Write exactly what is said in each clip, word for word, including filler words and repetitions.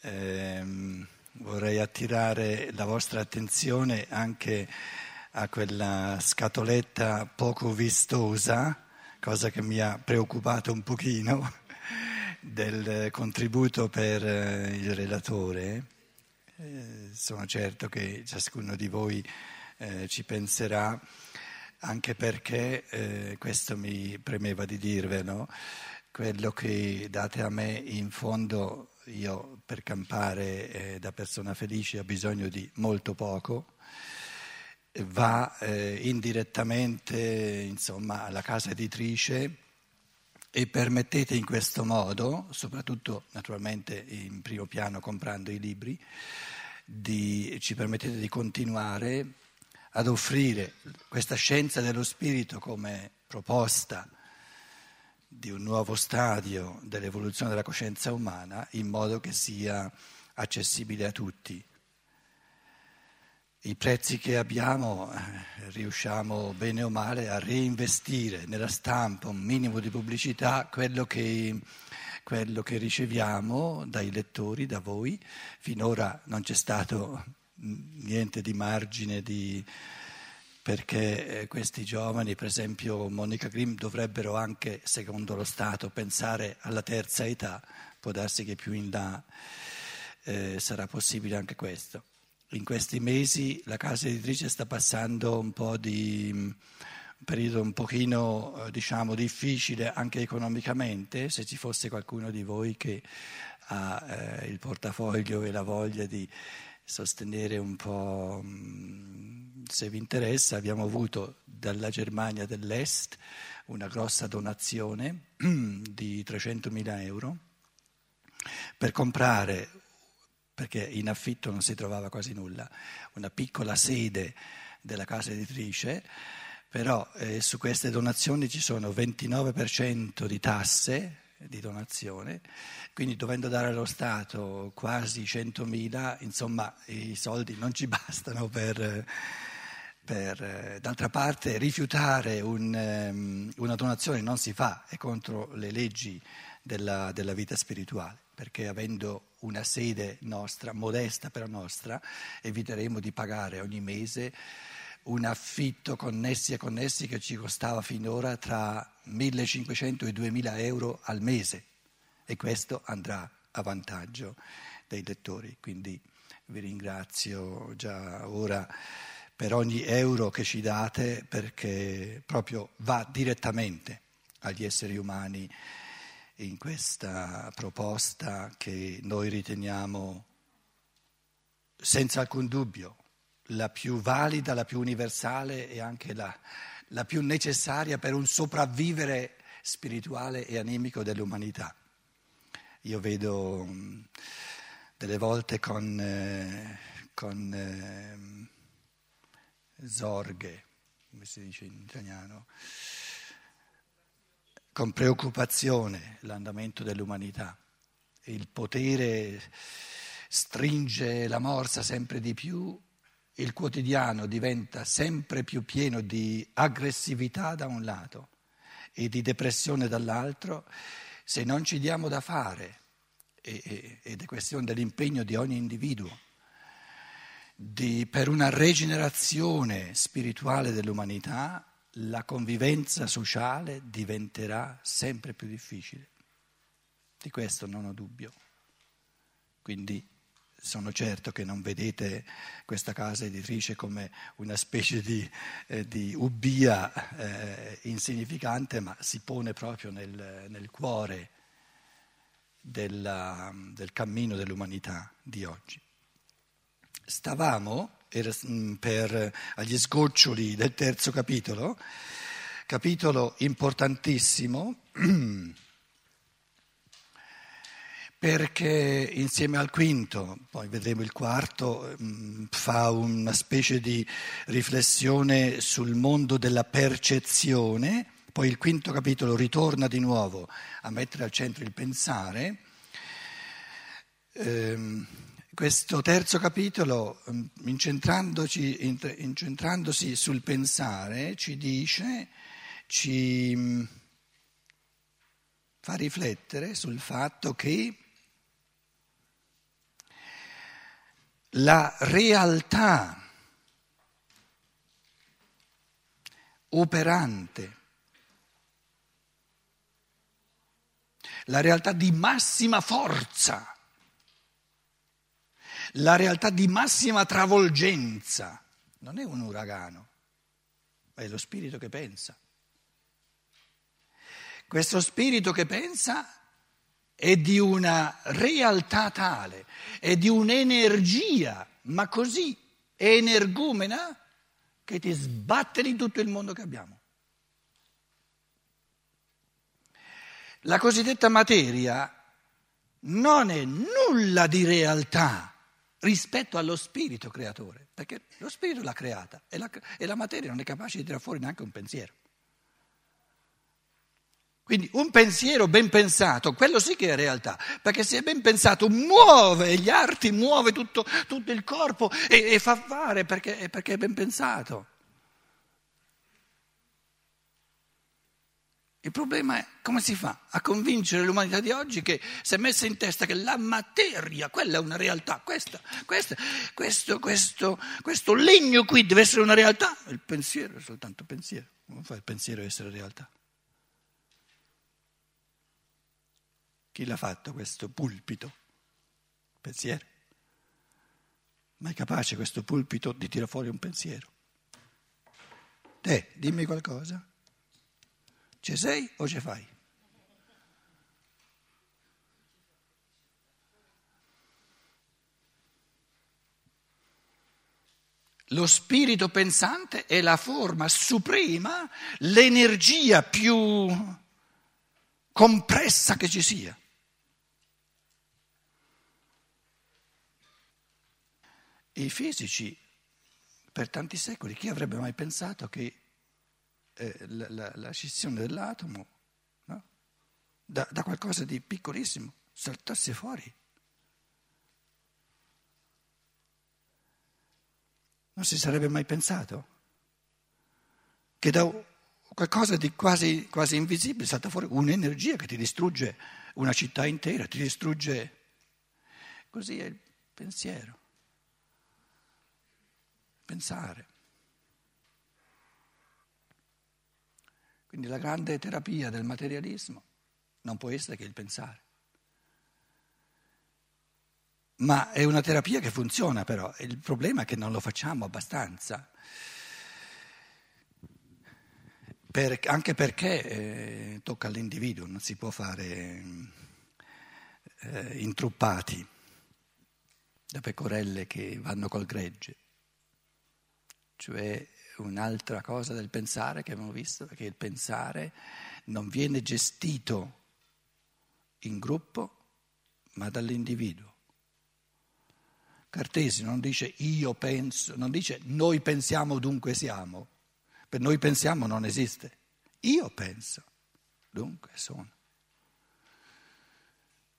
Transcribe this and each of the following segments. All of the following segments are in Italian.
ehm, vorrei attirare la vostra attenzione anche a quella scatoletta poco vistosa, cosa che mi ha preoccupato un pochino, del contributo per il relatore. Eh, sono certo che ciascuno di voi eh, ci penserà, anche perché, eh, questo mi premeva di dirvelo, quello che date a me in fondo, io per campare eh, da persona felice ho bisogno di molto poco, va eh, indirettamente, insomma, alla casa editrice e permettete in questo modo, soprattutto naturalmente in primo piano comprando i libri, di, ci permettete di continuare ad offrire questa scienza dello spirito come proposta di un nuovo stadio dell'evoluzione della coscienza umana in modo che sia accessibile a tutti. I prezzi che abbiamo eh, riusciamo bene o male a reinvestire nella stampa, un minimo di pubblicità, quello che, quello che riceviamo dai lettori, da voi. Finora non c'è stato niente di margine di, perché questi giovani, per esempio Monica Grimm, dovrebbero anche, secondo lo Stato, pensare alla terza età, può darsi che più in là eh, sarà possibile anche questo. In questi mesi la casa editrice sta passando un po' di un periodo un pochino, diciamo, difficile anche economicamente. Se ci fosse qualcuno di voi che ha eh, il portafoglio e la voglia di sostenere un po', mh, se vi interessa, abbiamo avuto dalla Germania dell'Est una grossa donazione di trecentomila euro per comprare, perché in affitto non si trovava quasi nulla, una piccola sede della casa editrice, però eh, su queste donazioni ci sono ventinove per cento di tasse di donazione, quindi dovendo dare allo Stato quasi centomila, insomma i soldi non ci bastano per... per d'altra parte rifiutare un, una donazione non si fa, è contro le leggi della, della vita spirituale, perché avendo una sede nostra, modesta però nostra, eviteremo di pagare ogni mese un affitto connessi e connessi che ci costava finora tra millecinquecento e duemila euro al mese, e questo andrà a vantaggio dei lettori. Quindi vi ringrazio già ora per ogni euro che ci date, perché proprio va direttamente agli esseri umani in questa proposta che noi riteniamo senza alcun dubbio la più valida, la più universale e anche la, la più necessaria per un sopravvivere spirituale e animico dell'umanità. Io vedo delle volte con, eh, con eh, zorghe, come si dice in italiano, con preoccupazione l'andamento dell'umanità. Il potere stringe la morsa sempre di più, il quotidiano diventa sempre più pieno di aggressività da un lato e di depressione dall'altro. Se non ci diamo da fare, ed è questione dell'impegno di ogni individuo, di, per una rigenerazione spirituale dell'umanità, la convivenza sociale diventerà sempre più difficile, di questo non ho dubbio. Quindi sono certo che non vedete questa casa editrice come una specie di, eh, di ubbia eh, insignificante, ma si pone proprio nel, nel cuore della, del cammino dell'umanità di oggi. Stavamo per, agli sgoccioli del terzo capitolo, capitolo importantissimo, perché insieme al quinto, poi vedremo il quarto, fa una specie di riflessione sul mondo della percezione, poi il quinto capitolo ritorna di nuovo a mettere al centro il pensare. Ehm, Questo terzo capitolo, incentrandosi sul pensare, ci dice, ci fa riflettere sul fatto che la realtà operante, la realtà di massima forza, la realtà di massima travolgenza, non è un uragano, ma è lo spirito che pensa. Questo spirito che pensa è di una realtà tale, è di un'energia, ma così energumena, che ti sbatte di tutto il mondo che abbiamo. La cosiddetta materia non è nulla di realtà rispetto allo spirito creatore, perché lo spirito l'ha creata e la, e la materia non è capace di tirare fuori neanche un pensiero. Quindi un pensiero ben pensato, quello sì che è realtà, perché se è ben pensato muove gli arti, muove tutto, tutto il corpo e, e fa fare perché, perché è ben pensato. Il problema è come si fa a convincere l'umanità di oggi che si è messa in testa che la materia, quella è una realtà, questa, questa, questo, questo, questo legno qui deve essere una realtà. Il pensiero è soltanto pensiero, non fa il pensiero essere realtà. Chi l'ha fatto questo pulpito? Pensiero. Ma è capace questo pulpito di tirare fuori un pensiero? Te, dimmi qualcosa. Ce sei o ce fai? Lo spirito pensante è la forma suprema, l'energia più compressa che ci sia. I fisici, per tanti secoli, chi avrebbe mai pensato che eh, la, la, la scissione dell'atomo, no? da, da qualcosa di piccolissimo saltasse fuori? Non si sarebbe mai pensato che da qualcosa di quasi, quasi invisibile salta fuori un'energia che ti distrugge una città intera, ti distrugge. Così è il pensiero. Pensare. Quindi la grande terapia del materialismo non può essere che il pensare. Ma è una terapia che funziona, però il problema è che non lo facciamo abbastanza. Per, anche perché eh, tocca all'individuo, non si può fare eh, intruppati da pecorelle che vanno col gregge. Cioè un'altra cosa del pensare che abbiamo visto è che il pensare non viene gestito in gruppo ma dall'individuo. Cartesio non dice io penso, non dice noi pensiamo dunque siamo, per noi pensiamo non esiste, io penso dunque sono.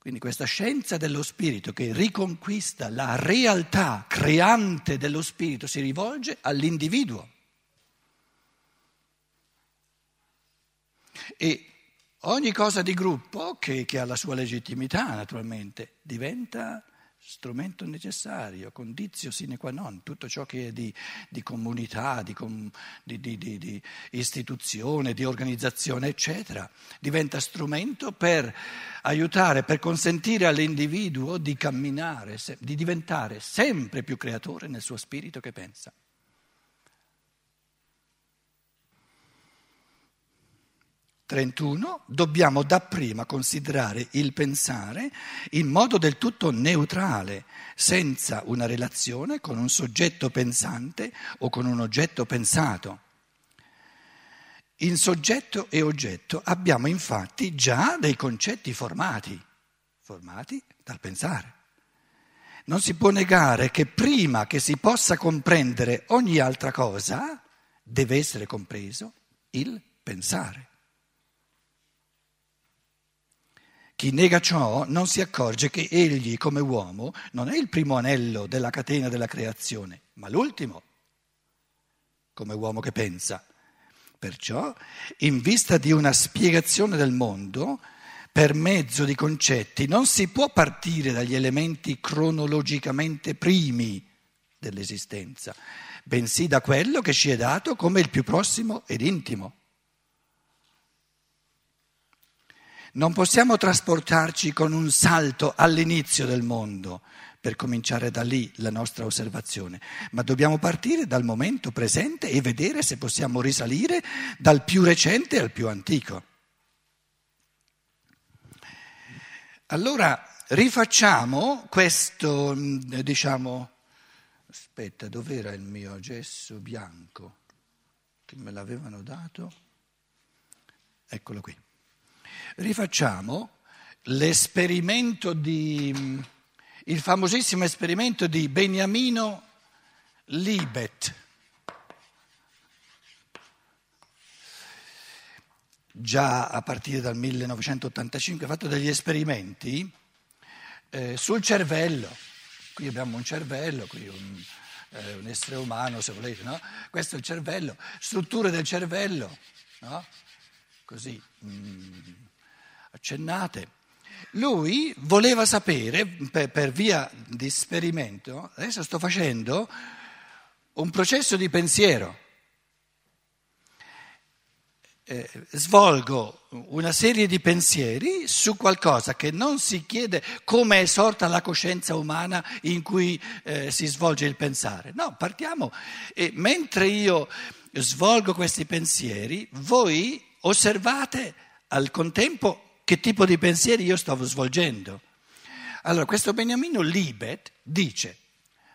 Quindi questa scienza dello spirito che riconquista la realtà creante dello spirito si rivolge all'individuo. E ogni cosa di gruppo, che, che ha la sua legittimità naturalmente, diventa strumento necessario, condizio sine qua non. Tutto ciò che è di, di comunità, di, com, di, di, di, di istituzione, di organizzazione, eccetera, diventa strumento per aiutare, per consentire all'individuo di camminare, di diventare sempre più creatore nel suo spirito che pensa. trentuno, dobbiamo dapprima considerare il pensare in modo del tutto neutrale, senza una relazione con un soggetto pensante o con un oggetto pensato. In soggetto e oggetto abbiamo infatti già dei concetti formati, formati dal pensare. Non si può negare che prima che si possa comprendere ogni altra cosa, deve essere compreso il pensare. Chi nega ciò non si accorge che egli, come uomo, non è il primo anello della catena della creazione, ma l'ultimo, come uomo che pensa. Perciò, in vista di una spiegazione del mondo, per mezzo di concetti, non si può partire dagli elementi cronologicamente primi dell'esistenza, bensì da quello che ci è dato come il più prossimo ed intimo. Non possiamo trasportarci con un salto all'inizio del mondo per cominciare da lì la nostra osservazione, ma dobbiamo partire dal momento presente e vedere se possiamo risalire dal più recente al più antico. Allora rifacciamo questo, diciamo, aspetta, dov'era il mio gesso bianco che me l'avevano dato? Eccolo qui. Rifacciamo l'esperimento di, il famosissimo esperimento di Beniamino Libet. Già a partire dal millenovecentottantacinque ha fatto degli esperimenti eh, sul cervello. Qui abbiamo un cervello, qui un, eh, un essere umano, se volete, no? Questo è il cervello, strutture del cervello, no? Così mh, accennate. Lui voleva sapere, per, per via di esperimento, adesso sto facendo un processo di pensiero. Eh, svolgo una serie di pensieri su qualcosa che non si chiede come è sorta la coscienza umana in cui eh, si svolge il pensare. No, partiamo e mentre io svolgo questi pensieri, voi osservate al contempo che tipo di pensieri io sto svolgendo. Allora, questo Beniamino Libet dice: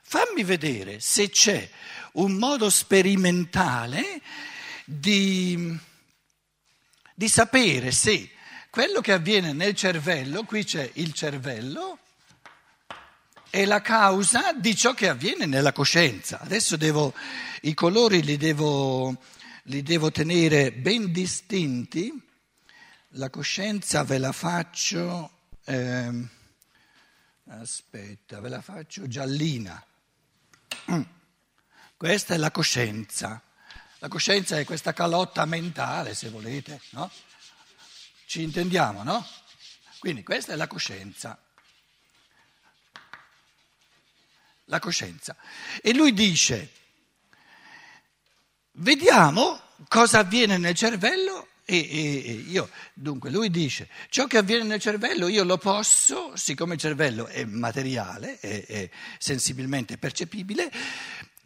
fammi vedere se c'è un modo sperimentale di... di sapere se quello che avviene nel cervello, qui c'è il cervello, è la causa di ciò che avviene nella coscienza. Adesso devo, i colori li devo, li devo tenere ben distinti, la coscienza ve la faccio, eh, aspetta, ve la faccio giallina. Questa è la coscienza. La coscienza è questa calotta mentale, se volete, no? Ci intendiamo, no? Quindi questa è la coscienza. La coscienza. E lui dice, vediamo cosa avviene nel cervello e, e, e io, dunque lui dice, ciò che avviene nel cervello io lo posso, siccome il cervello è materiale, è, è sensibilmente percepibile,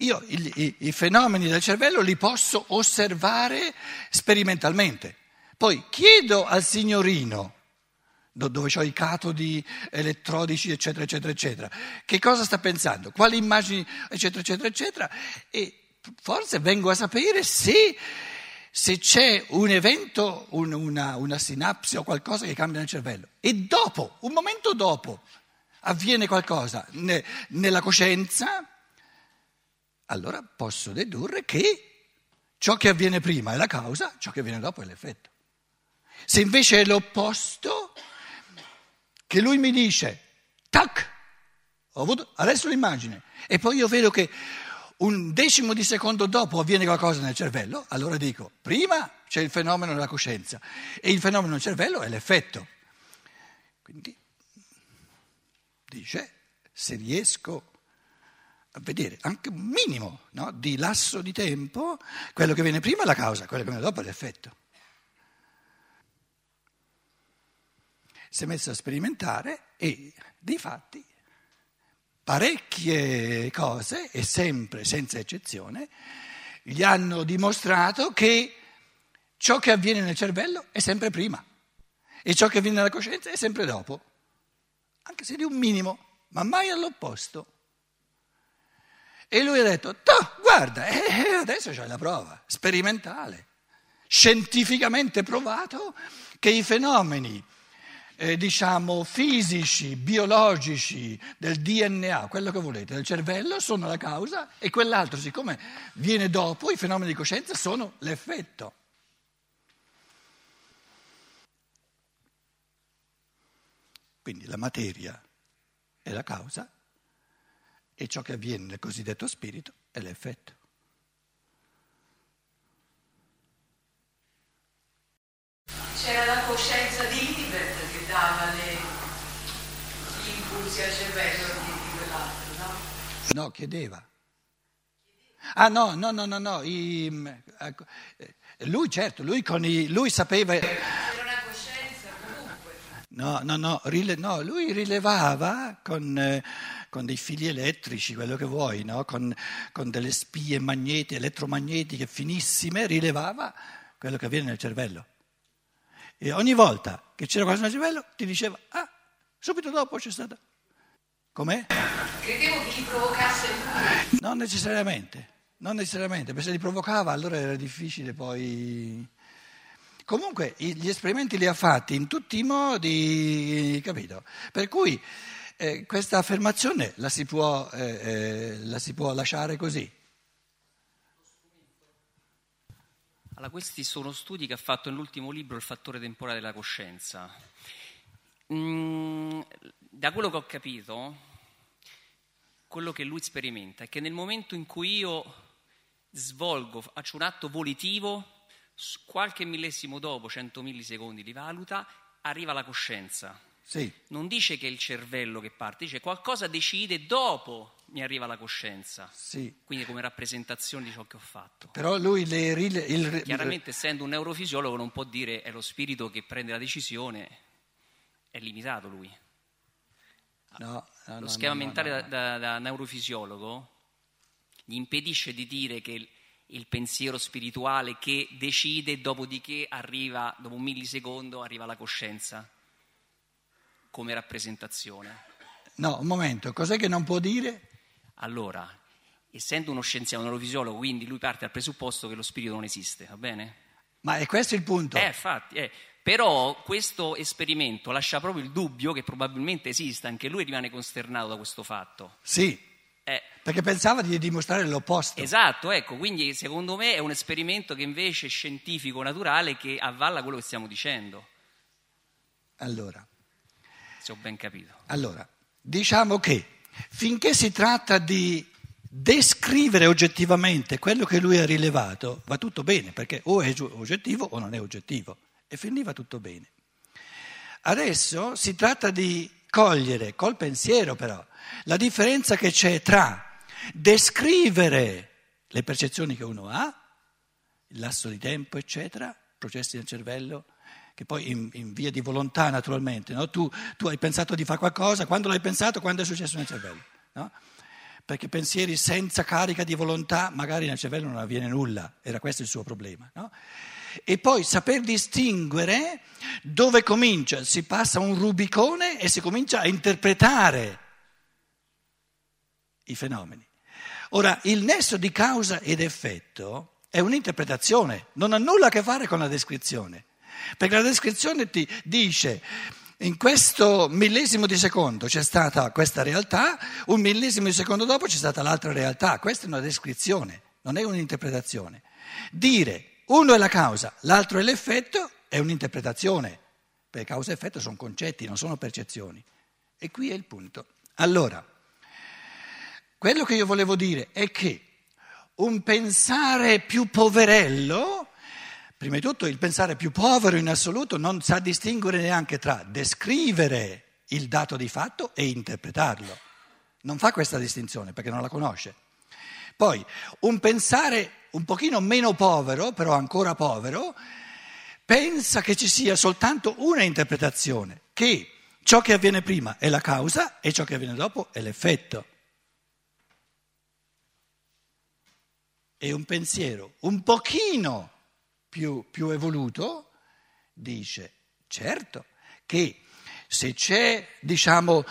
Io i, i, i fenomeni del cervello li posso osservare sperimentalmente. Poi chiedo al signorino, do, dove ho i catodi elettrodici, eccetera, eccetera, eccetera, che cosa sta pensando, quali immagini, eccetera, eccetera, eccetera, e forse vengo a sapere se, se c'è un evento, un, una, una sinapsi o qualcosa che cambia nel cervello. E dopo, un momento dopo, avviene qualcosa ne, nella coscienza. Allora posso dedurre che ciò che avviene prima è la causa, ciò che avviene dopo è l'effetto. Se invece è l'opposto, che lui mi dice, tac, ho avuto adesso l'immagine, e poi io vedo che un decimo di secondo dopo avviene qualcosa nel cervello, allora dico, prima c'è il fenomeno della coscienza e il fenomeno del cervello è l'effetto. Quindi dice, se riesco a vedere anche un minimo, no, di lasso di tempo, quello che viene prima è la causa, quello che viene dopo è l'effetto. Si è messo a sperimentare e di fatti parecchie cose, e sempre senza eccezione, gli hanno dimostrato che ciò che avviene nel cervello è sempre prima e ciò che avviene nella coscienza è sempre dopo, anche se di un minimo, ma mai all'opposto. E lui ha detto, toh, guarda, eh, adesso c'è la prova, sperimentale, scientificamente provato che i fenomeni, eh, diciamo, fisici, biologici, del D N A, quello che volete, del cervello, sono la causa e quell'altro, siccome viene dopo, i fenomeni di coscienza sono l'effetto. Quindi la materia è la causa. E ciò che avviene nel cosiddetto spirito è l'effetto. C'era la coscienza di Libet che dava le... gli impulsi al cervello di quell'altro, no? No, chiedeva. Ah no, no, no, no, no. I, lui certo, lui, con i, lui sapeva... Era una coscienza comunque. No, no, no, rile, no lui rilevava con, eh, con dei fili elettrici, quello che vuoi, no? con, con delle spie magnetiche, elettromagnetiche finissime, rilevava quello che avviene nel cervello. E ogni volta che c'era qualcosa nel cervello ti diceva, ah, subito dopo c'è stata... Com'è? Credevo che li provocasse lui. Non necessariamente, non necessariamente, perché se li provocava allora era difficile poi... Comunque gli esperimenti li ha fatti in tutti i modi, capito? Per cui eh, questa affermazione la si può, eh, eh, la si può lasciare così. Allora, questi sono studi che ha fatto nell'ultimo libro Il fattore temporale della coscienza. Mm, da quello che ho capito... Quello che lui sperimenta è che nel momento in cui io svolgo, faccio un atto volitivo, qualche millesimo dopo, cento millisecondi di valuta, arriva la coscienza. Sì. Non dice che è il cervello che parte, dice qualcosa decide dopo mi arriva la coscienza. Sì. Quindi come rappresentazione di ciò che ho fatto. Però lui le rile, il... Chiaramente essendo un neurofisiologo non può dire è lo spirito che prende la decisione, è limitato lui. No, no, lo schema no, no, mentale no, no. Da, da, da neurofisiologo gli impedisce di dire che il, il pensiero spirituale che decide, dopodiché arriva, dopo un millisecondo arriva la coscienza come rappresentazione. No, un momento, cos'è che non può dire? Allora, essendo uno scienziato, un neurofisiologo, quindi lui parte dal presupposto che lo spirito non esiste, va bene? Ma è questo il punto? Eh, infatti, eh. Però questo esperimento lascia proprio il dubbio che probabilmente esista, anche lui rimane costernato da questo fatto. Sì, eh. Perché pensava di dimostrare l'opposto. Esatto, ecco, quindi secondo me è un esperimento che invece è scientifico, naturale, che avvalla quello che stiamo dicendo. Allora. Se ho ben capito. Allora, diciamo che finché si tratta di descrivere oggettivamente quello che lui ha rilevato, va tutto bene, perché o è oggettivo o non è oggettivo. E finiva tutto bene. Adesso si tratta di cogliere, col pensiero però, la differenza che c'è tra descrivere le percezioni che uno ha, il lasso di tempo, eccetera, processi nel cervello, che poi in, in via di volontà naturalmente, no? tu, tu hai pensato di fare qualcosa, quando l'hai pensato, quando è successo nel cervello, no? Perché pensieri senza carica di volontà, magari nel cervello non avviene nulla, era questo il suo problema, no? E poi saper distinguere dove comincia, si passa un rubicone e si comincia a interpretare i fenomeni. Ora, il nesso di causa ed effetto è un'interpretazione, non ha nulla a che fare con la descrizione, perché la descrizione ti dice in questo millesimo di secondo c'è stata questa realtà, un millesimo di secondo dopo c'è stata l'altra realtà, questa è una descrizione, non è un'interpretazione. Dire uno è la causa, l'altro è l'effetto, è un'interpretazione, perché causa e effetto sono concetti, non sono percezioni. E qui è il punto. Allora, quello che io volevo dire è che un pensare più poverello, prima di tutto il pensare più povero in assoluto non sa distinguere neanche tra descrivere il dato di fatto e interpretarlo. Non fa questa distinzione perché non la conosce. Poi un pensare un pochino meno povero, però ancora povero, pensa che ci sia soltanto una interpretazione, che ciò che avviene prima è la causa e ciò che avviene dopo è l'effetto. E un pensiero un pochino più, più evoluto dice, certo, che se c'è, diciamo,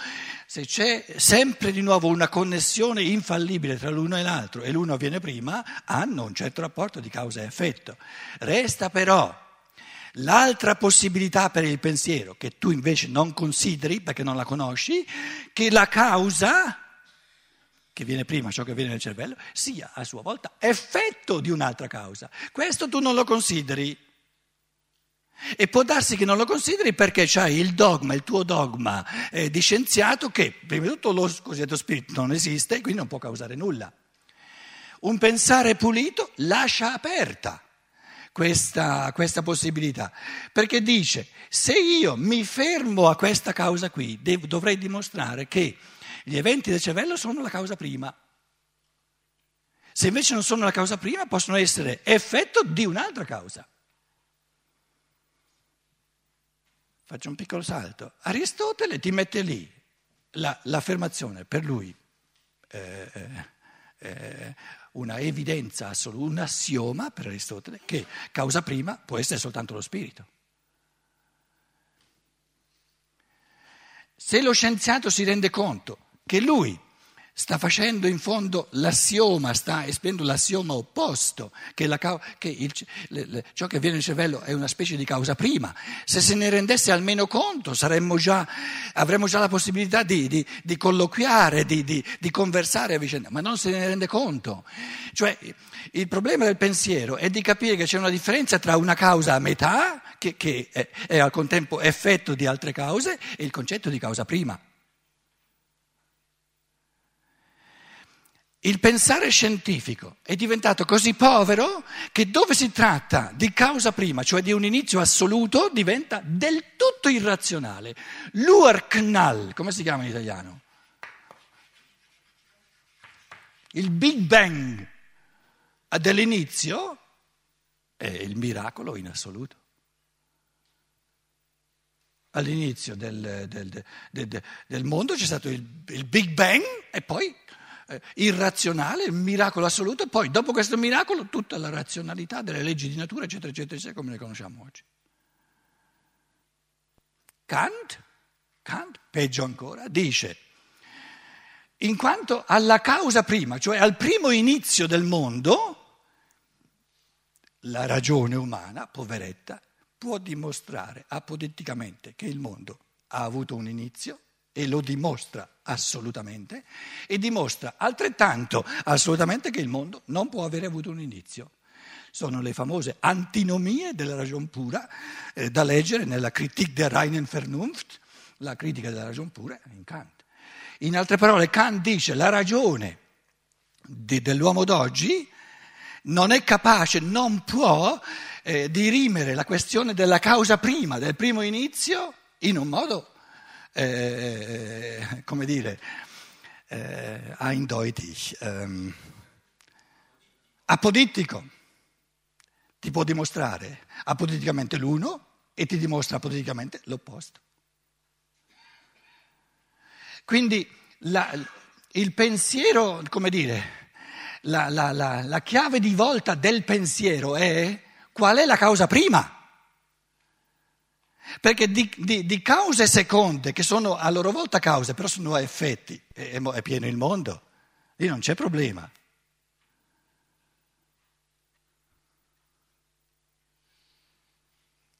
se c'è sempre di nuovo una connessione infallibile tra l'uno e l'altro e l'uno avviene prima, hanno un certo rapporto di causa e effetto. Resta però l'altra possibilità per il pensiero, che tu invece non consideri perché non la conosci, che la causa, che viene prima, ciò che avviene nel cervello, sia a sua volta effetto di un'altra causa. Questo tu non lo consideri. E può darsi che non lo consideri perché c'hai il dogma, il tuo dogma eh, di scienziato che prima di tutto lo cosiddetto spirito non esiste e quindi non può causare nulla. Un pensare pulito lascia aperta questa, questa possibilità perché dice se io mi fermo a questa causa qui dev- dovrei dimostrare che gli eventi del cervello sono la causa prima. Se invece non sono la causa prima, possono essere effetto di un'altra causa. Faccio un piccolo salto. Aristotele ti mette lì la, l'affermazione, per lui eh, eh, una evidenza assoluta, un assioma per Aristotele, che causa prima può essere soltanto lo spirito. Se lo scienziato si rende conto che lui sta facendo in fondo l'assioma, sta esprimendo l'assioma opposto, che, la, che il, le, le, ciò che avviene nel cervello è una specie di causa prima, se se ne rendesse almeno conto saremmo già, avremmo già la possibilità di, di, di colloquiare, di, di, di conversare a vicenda, ma non se ne rende conto. Cioè il problema del pensiero è di capire che c'è una differenza tra una causa a metà, che, che è, è al contempo effetto di altre cause, e il concetto di causa prima. Il pensare scientifico è diventato così povero che dove si tratta di causa prima, cioè di un inizio assoluto, diventa del tutto irrazionale. L'Urknall, come si chiama in italiano? Il Big Bang dell'inizio è il miracolo in assoluto. All'inizio del, del, del, del mondo c'è stato il, il Big Bang e poi... irrazionale, il miracolo assoluto, e poi dopo questo miracolo tutta la razionalità delle leggi di natura, eccetera, eccetera, eccetera, come le conosciamo oggi. Kant, Kant, peggio ancora, dice: in quanto alla causa prima, cioè al primo inizio del mondo, la ragione umana, poveretta, può dimostrare apodeticamente che il mondo ha avuto un inizio, e lo dimostra assolutamente, e dimostra altrettanto assolutamente che il mondo non può avere avuto un inizio. Sono le famose antinomie della ragion pura, eh, da leggere nella Kritik der reinen Vernunft, la critica della ragion pura in Kant. In altre parole, Kant dice: la ragione di, dell'uomo d'oggi non è capace, non può eh, dirimere la questione della causa prima, del primo inizio, in un modo Eh, come dire, eh, eindeutig, ehm, apodittico. Ti può dimostrare apoditticamente l'uno e ti dimostra apoditticamente l'opposto. Quindi la, il pensiero, come dire, la, la, la, la chiave di volta del pensiero è: qual è la causa prima? Perché di, di, di cause seconde, che sono a loro volta cause, però sono a effetti, è, è pieno il mondo, lì non c'è problema.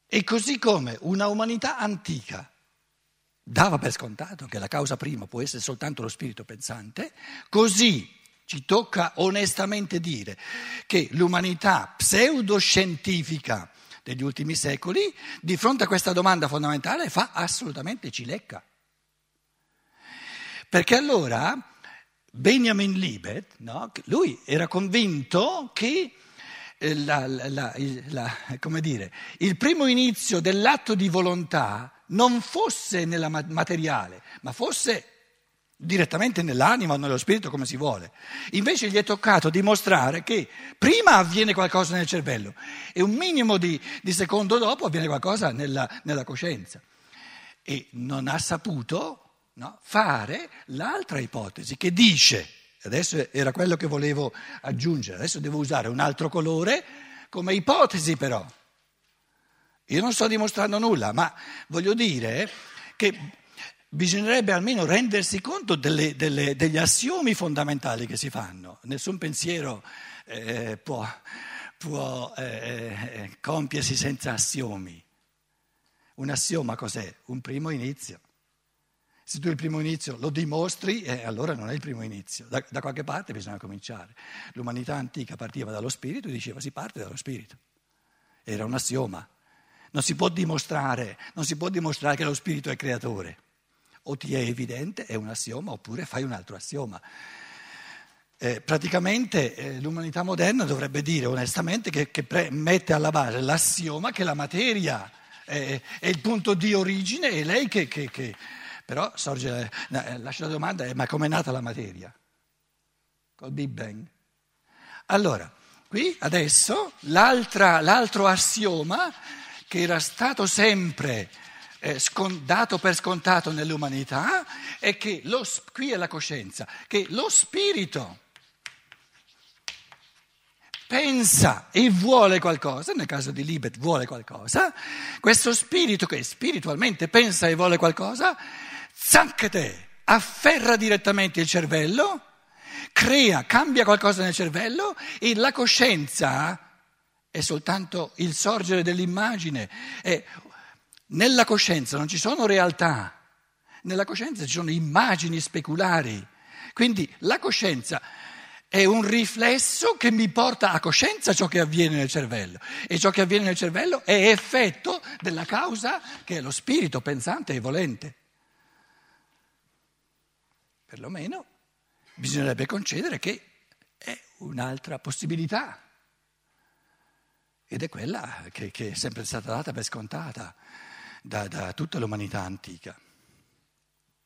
E così come una umanità antica dava per scontato che la causa prima può essere soltanto lo spirito pensante, così ci tocca onestamente dire che l'umanità pseudoscientifica degli ultimi secoli, di fronte a questa domanda fondamentale, fa assolutamente cilecca. Perché allora Beniamino Libet, no? Lui era convinto che la, la, la, la, come dire, il primo inizio dell'atto di volontà non fosse nella materiale, ma fosse direttamente nell'anima o nello spirito, come si vuole. Invece gli è toccato dimostrare che prima avviene qualcosa nel cervello e un minimo di, di secondo dopo avviene qualcosa nella, nella coscienza. E non ha saputo, no, fare l'altra ipotesi che dice, adesso era quello che volevo aggiungere, adesso devo usare un altro colore come ipotesi però. Io non sto dimostrando nulla, ma voglio dire che... bisognerebbe almeno rendersi conto delle, delle, degli assiomi fondamentali che si fanno. Nessun pensiero eh, può, può eh, compiersi senza assiomi. Un assioma cos'è? Un primo inizio. Se tu il primo inizio lo dimostri, eh, allora non è il primo inizio. Da, da qualche parte bisogna cominciare. L'umanità antica partiva dallo spirito e diceva: si parte dallo spirito. Era un assioma. Non si può dimostrare, non si può dimostrare che lo spirito è creatore. O ti è evidente, è un assioma, oppure fai un altro assioma. Eh, praticamente eh, l'umanità moderna dovrebbe dire onestamente che, che pre- mette alla base l'assioma che la materia è, è il punto di origine, e lei che... che, che... Però sorge, lascio la domanda, ma com'è nata la materia? Col Big Bang. Allora, qui adesso l'altra, l'altro assioma che era stato sempre eh, scon- dato per scontato nell'umanità è che, lo, qui è la coscienza, che lo spirito pensa e vuole qualcosa, nel caso di Libet vuole qualcosa, questo spirito che spiritualmente pensa e vuole qualcosa, zancate, afferra direttamente il cervello, crea, cambia qualcosa nel cervello e la coscienza è soltanto il sorgere dell'immagine. E nella coscienza non ci sono realtà, nella coscienza ci sono immagini speculari, quindi la coscienza è un riflesso che mi porta a coscienza ciò che avviene nel cervello e ciò che avviene nel cervello è effetto della causa che è lo spirito pensante e volente. Perlomeno bisognerebbe concedere che è un'altra possibilità ed è quella che, che è sempre stata data per scontata da, da tutta l'umanità antica.